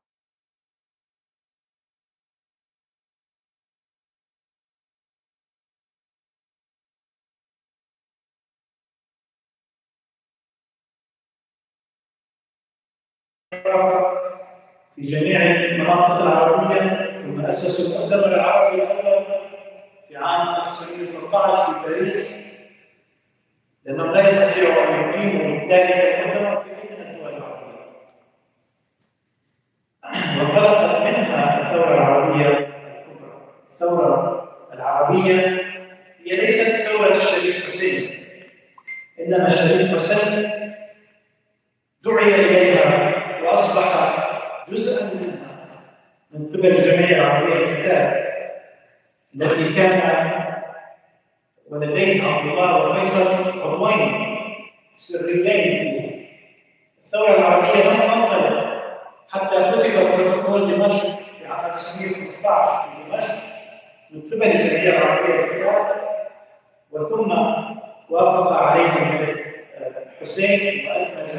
في جميع المناطق العربيه، ثم اسسوا المؤتمر العربي الاول في عام ألف وتسعمئة وثمانية عشر في باريس، لانهم لا يستطيعوا ان يقيموا ذلك المؤتمر في اي من الدول العربيه. وانطلقت منها الثوره العربيه الكبرى. الثوره العربيه هي ليست ثوره الشريف حسين، انما الشريف حسين دعي اليها واصبح جزءا منها من قبل جمعية العربية الفتاة التي كان ولديها عبد الله وفيصل عضوين سريين فيه. الثورة العربية ما انطلقت حتى كتب بروتوكول دمشق في عام ألف وتسعمائة وخمسة عشر في دمشق من قبل الجمعية العربية في الرياض، وثم وافق عليه حسين وأدمج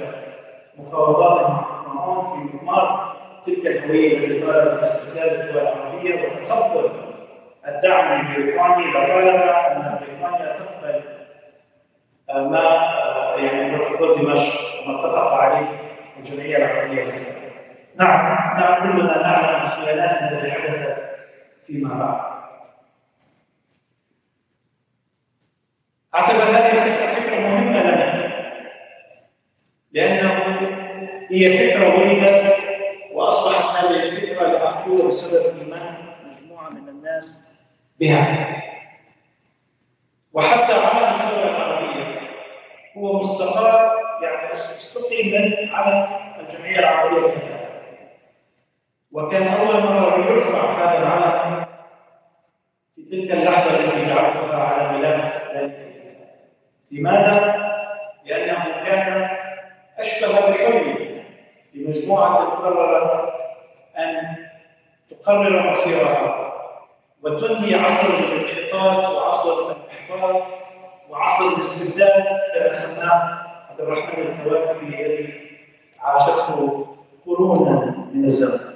مفاوضات معهم في مضمار تلك الهوية التي طالبت باستقلال الدول العربية وتقبل الدعم البريطاني لطالب أن بريطانيا تقبل ما يعني بروتوكول دمشق وما اتفق عليه الجمعية العربية في الرياض. نعم نعم كلنا نعلم الخيانات التي حدثت فيما بعد. اعتبر هذه الفكره فكره مهمه لنا لانه هي فكره ولدت واصبحت هذه الفكره لأقوى بسبب ايمان مجموعه من الناس بها. وحتى علم الثوره العربيه هو مستقر يعني استقيم من علم الجمعيه العربيه الفتح، وكان أول مرة يرفع هذا العلم في تلك اللحظة التي جعلتها على ملف ذلك. لماذا؟ لأنه كان أشبه بحرية لمجموعة قررت أن تقرر مصيرها وتنهي عصر الانحطاط وعصر الإحباط وعصر الاستبداد كما سماه عبد الرحمن الكواكبي الذي عاشته قرونا من الزمن.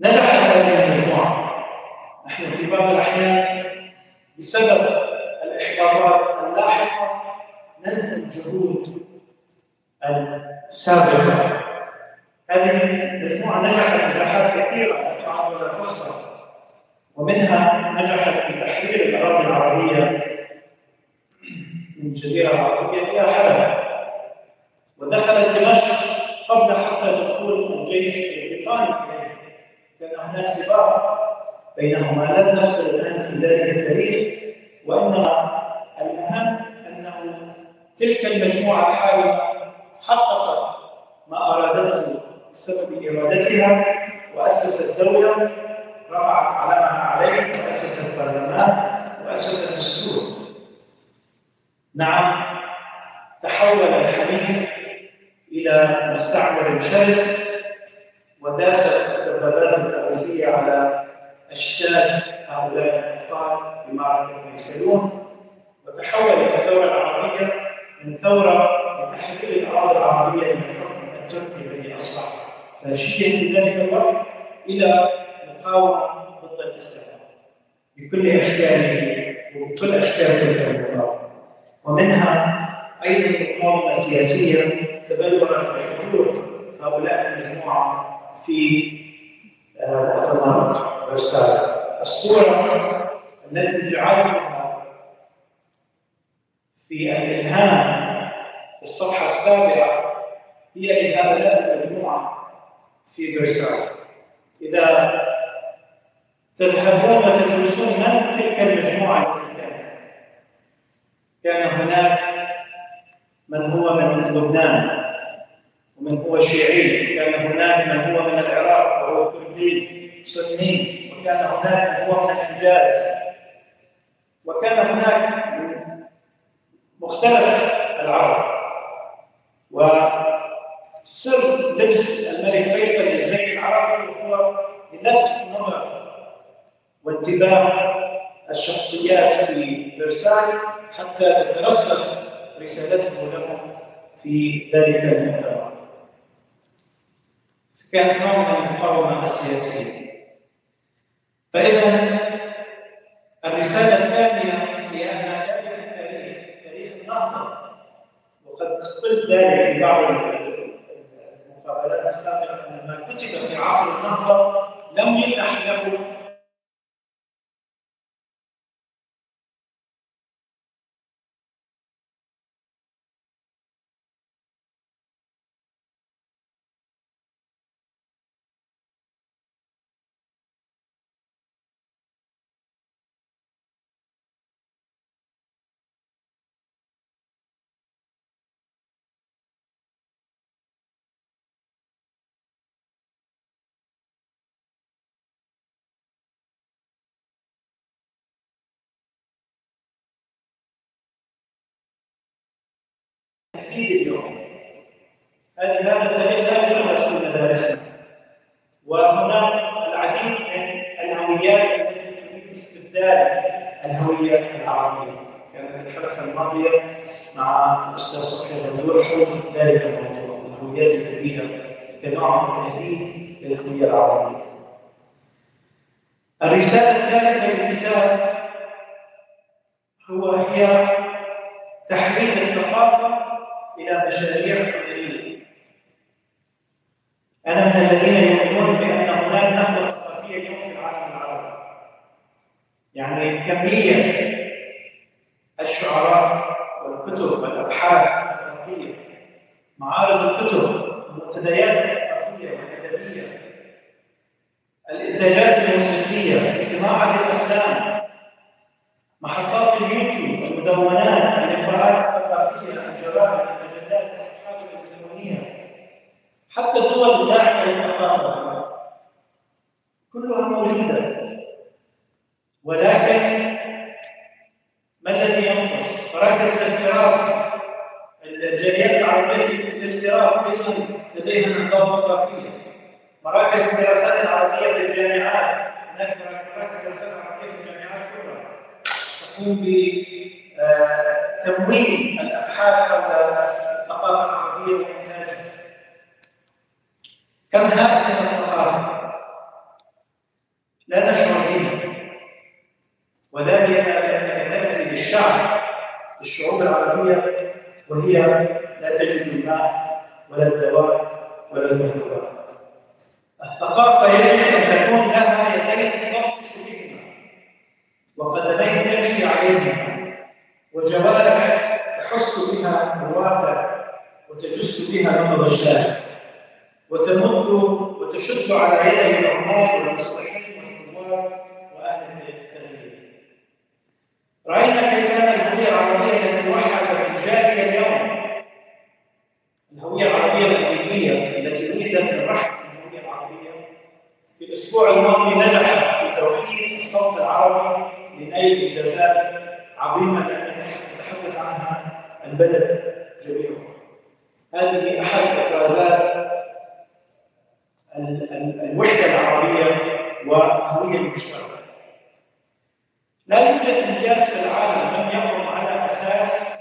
نجحت هذه المجموعة. نحن في بعض الأحيان بسبب الإحباطات اللاحقة ننسى الجهود السابقة. هذه المجموعة نجحت نجاحات كثيرة تعد ولا تحصى، ومنها نجحت في تحرير الأراضي العربية من الجزيرة العربية إلى حلب، ودخلت دمشق قبل حتى دخول الجيش البريطاني. كان هناك سباق بينهما، لا ندخل الآن في ذلك التاريخ، وإنما المهم أنه تلك المجموعة الحالمة حققت ما أرادته بسبب إرادتها، وأسست دولة رفعت علامها عليه، وأسست برلمان، وأسست دستور. نعم تحول الحديث إلى مستعمر شرس، وداست الدبابات الفرنسية على أجساد هؤلاء الأبطال في معركة ميسلون، وتحول الثورة العربية من ثورة لتحرير الأراضي العربية من الحكم التركي الذي أصبح فاشيا في ذلك الوقت إلى مقاومة ضد الاستعمار بكل أشكاله وبكل أشكال تلك المقاومة، ومنها أيضا مقاومة سياسية تبلورت بحضور هؤلاء المجموعة في وطنات فرسايا. الصورة التي جعلتها في الإلهام في الصفحة السابعة هي لهؤلاء المجموعة في فرسايا. إذا تذهبون وتدرسون من تلك المجموعة التي كانت، كان هناك من هو من لبنان ومن هو شيعي، كان هناك من هو من العراق وهو كردي سني، وكان هناك من هو من الحجاز، وكان هناك مختلف العرب. وسر لبس الملك فيصل للزي العربي هو لفت النظر واتباع الشخصيات في فرساي حتى تترسخ رسالته لهم في ذلك المؤتمر. كان نوع من المقاومة السياسية. فإذا الرسالة الثانية هي أن ذلك التاريخ تاريخ النهضة، وقد قلت ذلك في بعض المقابلات السابقة، أن ما كتب في عصر النهضة لم يتح له تجديد اليوم. هذا التاريخ لا يدرس في مدارسنا، وهناك العديد من الهويات التي تريد استبدال الهويات العربية، كانت الحلقة الماضية مع الأستاذ صقر الدور حول ذلك الموضوع، الهويات التي هي كنوع من التهديد للهوية العربية. الرسالة الثالثة للكتاب هو هي تحويل الثقافة إلى مشاريع حضرية. أنا من الذين يؤمنون بأن هناك نهضة ثقافية اليوم في العالم العربي. يعني كمية الشعراء والكتب والأبحاث الثقافية، معارض الكتب، المنتديات الثقافية والأدبية، الإنتاجات الموسيقية، صناعة الأفلام، محطات اليوتيوب، المدونات، اللقاءات الثقافية، الجرائد، المجلات، الصحافة الإلكترونية، حتى الدول الداعمة للثقافة كلها موجودة. ولكن ما الذي ينقص؟ مراكز الاغتراب، الجاليات العربية في الاغتراب أيضا لديها نهضة ثقافية. مراكز الدراسات العربية في الجامعات، هناك مراكز الدراسات العربية في الجامعات كلها تقوم بتمويل الأبحاث حول الثقافة العربية وإنتاجها. كم هذه من الثقافة لا نشعر بها، وذلك لأنها تأتي بالشعب، بالشعوب العربية، وهي لا تجد الماء ولا الدواء ولا المهدورات. الثقافة يجب أن تكون لها يدين تبطش بهما وقدمين تمشي عليهما وجوارح تحس بها الواقع وتجس بها نبض الشارع وتمد وتشد على يدي العمال والمصلحين والثوار وأهل التغيير. رأينا كيف أن الهوية العربية التي توحدت الجالية اليوم، الهوية العربية الأمريكية التي أريدت الرحم في الأسبوع الماضي، نجحت في توحيد الصوت العربي من أي إنجازات عظيمة تتحدث عنها البلد جميعها. هذه أحد إفرازات الوحدة العربية والهوية المشتركة. لا يوجد إنجاز في العالم لم يقم على أساس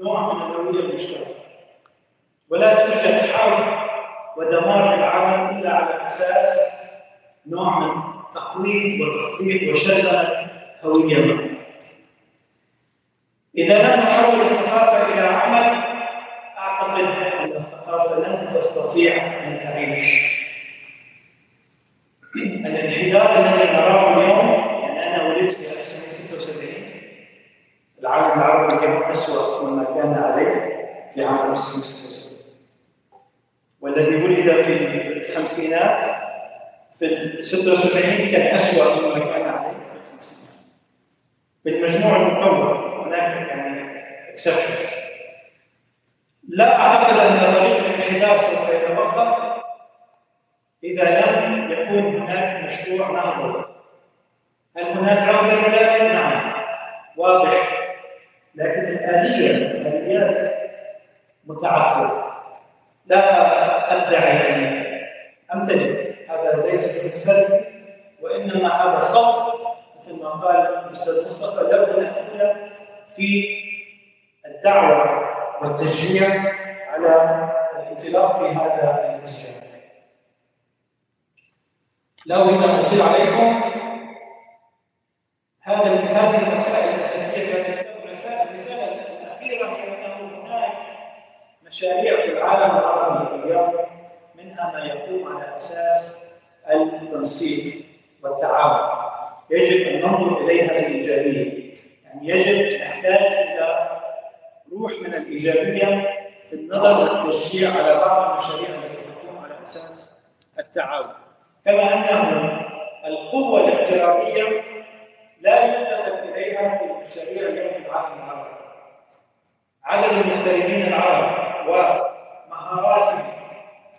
نوع من الهوية المشتركة، ولا توجد حرب ودمار في العالم إلا على أساس نوع من تقليد وتفريق وشجرة هوية. إذا لم نحول الثقافة إلى عمل، أعتقد أن الثقافة لن تستطيع أن تعيش. الانحدار الذي نراه اليوم، يعني أنا ولدت في ألف وتسعمئة وستة وسبعين، العالم العربي كان أسوأ مما كان عليه في عام ألف وتسعمئة وستة وسبعين، والذي ولد في الخمسينات في ال ستة وسبعين كان أسوأ مما كان عليه في الخمسين. بالمجموع المكون هناك يعني exceptions. لا أعتقد أن طريق الانحدار سوف يتوقف إذا لم يكون هناك مشروع نهضة. هل هناك رغبة لذلك؟ نعم، واضح، لكن الآلية، الآليات متعفرة. لا أدعي يعني أمتلك، هذا ليس جهد فردي، وإنما هذا صوت مثل ما قال الأستاذ مصطفى، لابد أن نكون في الدعوة والتشجيع على الانطلاق في هذا الاتجاه. لو أن أطيل عليكم، هذا هذه المسائل الأساسية في هذا الكتاب. الرسالة الأخيرة هي أنه هناك مشاريع في العالم العربي اليوم، منها ما يقوم على أساس التنسيق والتعاون، يجب أن ننظر إليها بالإيجابية. يعني يجب، نحتاج إلى روح من الإيجابية في النظر والتشجيع على بعض المشاريع التي تقوم على أساس التعاون. كما أنه القوة الاغترابية لا يلتفت إليها في المشاريع اليوم في العالم العربي. عدد المغتربين العرب ومهاراتهم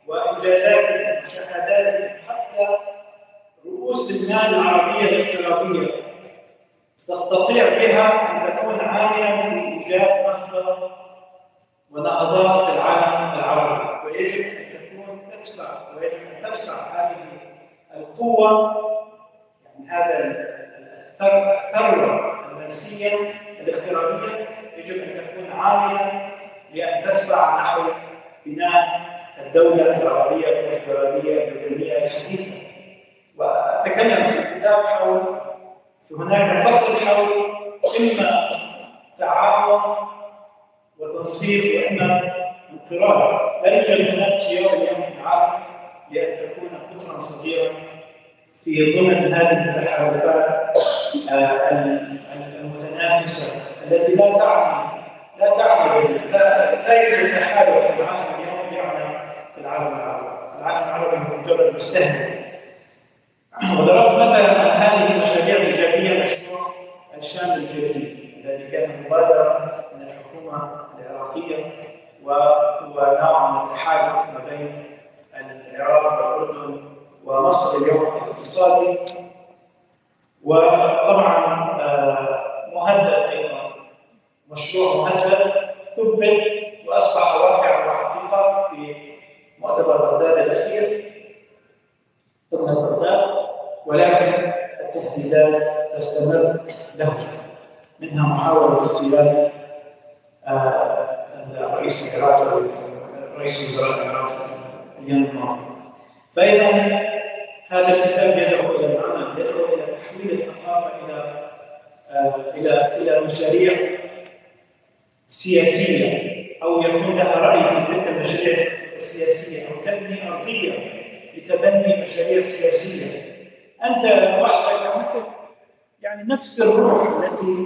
وإنجازاتهم وشهاداتهم، حتى رؤوس المال العربية الاغترابية، تستطيع بها أن تكون عاملاً في إيجاد نهضة ونهضات في العالم العربي، ويجب أن تكون تتبع ويجب أن تتبع هذه القوة، يعني هذا الثروة المنسية الاغترابية يجب أن تكون عالية لأن تتبع نحو بناء الدولة العربية الفدرالية الدولية الحديثة. وأتكلم في الكتاب حول في هناك فصل حول إما تعاون وتنصير وإما انقراض. لا يوجد هناك خيار اليوم في العالم لأن تكون قطرا صغيرا في ضمن هذه التحالفات المتنافسة التي لا تعني لا تعني لا, لا يوجد تحالف في العالم اليوم يعنى العالم العربي. العالم العربي هو مجرد مستهلك. وضربت مثلا عن هذه المشاريع الإيجابية مشروع الشام الجديد الذي كان مبادرة من الحكومة العراقية، وهو نوع من التحالف ما بين العراق والأردن ومصر اليوم الاقتصادي، وطبعا مهدد ايضا مشروع مهدد ثبت واصبح واقعا وحقيقه في مؤتمر بغداد الاخير ضمن البغداد، ولكن التهديدات تستمر له، منها محاوله اغتيال الرئيس العراقي رئيس الوزراء العراقي في اليوم الماضي. فإذا هذا الكتاب يدعو إلى العمل، يدعو إلى تحويل الثقافة إلى إلى إلى مشاريع سياسية، أو يكون لها رأي في تلك المشاريع السياسية، أو تبني أرضية في تبني مشاريع سياسية. أنت وحدك مثل يعني نفس الروح التي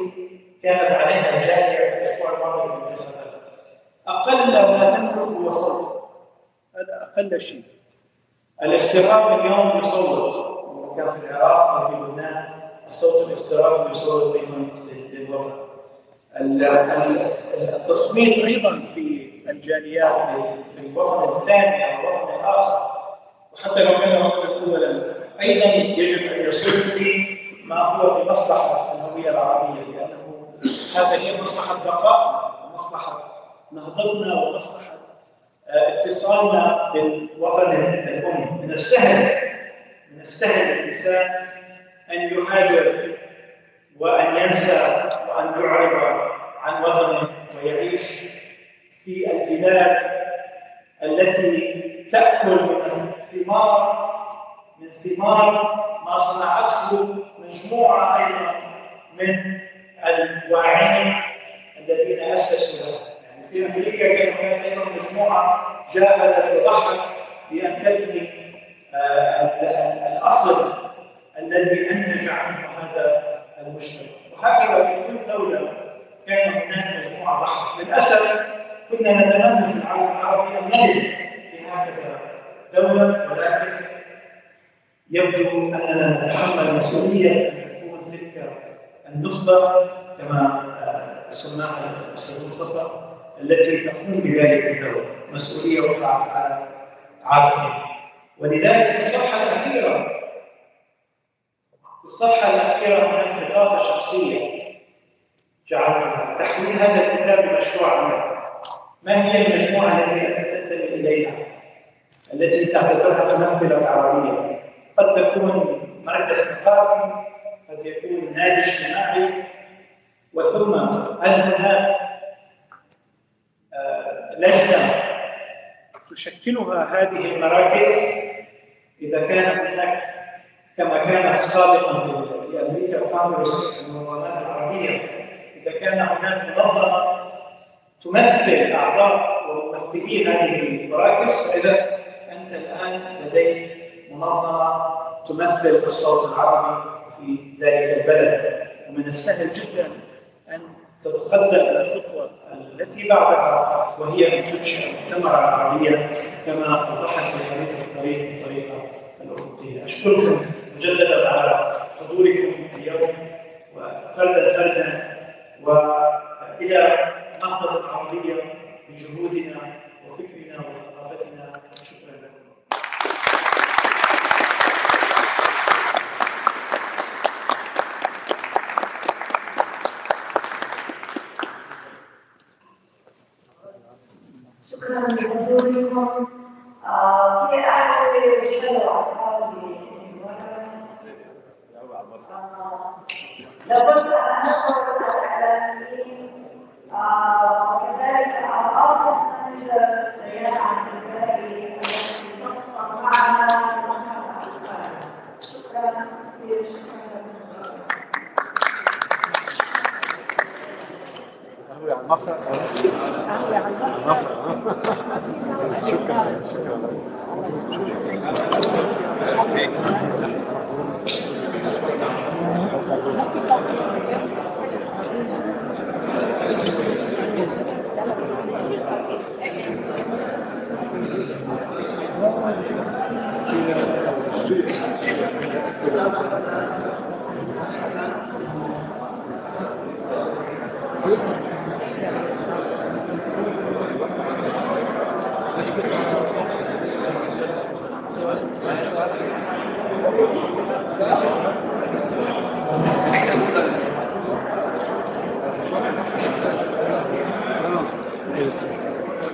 كانت عليها الجالية في الأسبوع الماضي في الانتخابات. أقل ما تملك هو صوتك، هذا أقل شيء. الاغتراب اليوم يصوت كان في العراق وفي لبنان، الصوت الاغترابي يصوت ايضا للوطن. التصويت ايضا في الجاليات في الوطن الثاني او الوطن الاخر، وحتى لو كان الوطن الاول ايضا يجب ان يصوت في ما هو في مصلحه الهويه العربيه، لانه هذا هي مصلحه بقائنا ومصلحه نهضتنا ومصلحه اتصالنا بالوطن الأم. من السهل من السهل للإنسان أن يهاجر وأن ينسى وأن يعرض عن وطنه ويعيش في البلاد التي تأكل من ثمار من ثمار ما صنعته مجموعة أيضا من الواعين الذين أسسوا لها. في أمريكا كان هناك أيضا مجموعة جاهدت وضحت بأن تبني الأصل الذي أنتج عنه هذا المجتمع، وهكذا في كل دولة كان هناك مجموعة ضحت. للأسف كنا نتمنى في العالم العربي أن نجد في هكذا دولة، ولكن يبدو أننا نتحمل مسؤولية أن تكون تلك النخبة كما سماها الأستاذ مصطفى التي تقوم بذلك الدولة، مسؤولية وقعت على عاتقها. ولذلك في الصفحة الأخيرة في الصفحة الأخيرة هناك نقاط شخصية جعلتها تحويل هذا الكتاب لمشروع عمل. ما هي المجموعة التي أنت تنتمي إليها؟ التي تعتبرها تمثل العربية. قد تكون مركز ثقافي، قد يكون نادي اجتماعي، وثم هل هناك لجنة تشكلها هذه المراكز؟ إذا كان هناك كما كان سابقا في أمريكا وكونغرس المنظمات العربية، إذا كان هناك منظمة تمثل أعضاء وممثلي هذه المراكز، فإذا أنت الآن لديك منظمة تمثل الصوت العربي في ذلك البلد. ومن السهل جدا أن تتقدم الخطوة التي بعدها، وهي أن تنشئ المؤتمر العربية كما وضحت في خريطة الطريق الطريقة الأفريقية. أشكركم مجددا على حضوركم اليوم وفردا فردا، وإلى نهضة العربية بجهودنا وفكرنا وثقافتنا. شكرا لكم. لابد ان نشكر الاعلاميين وكذلك الاوفيس مانجر ديان عبد الباقي التي تقطع معنا منحة القلم. شكرا كثير. شكرا شكرا شكرا.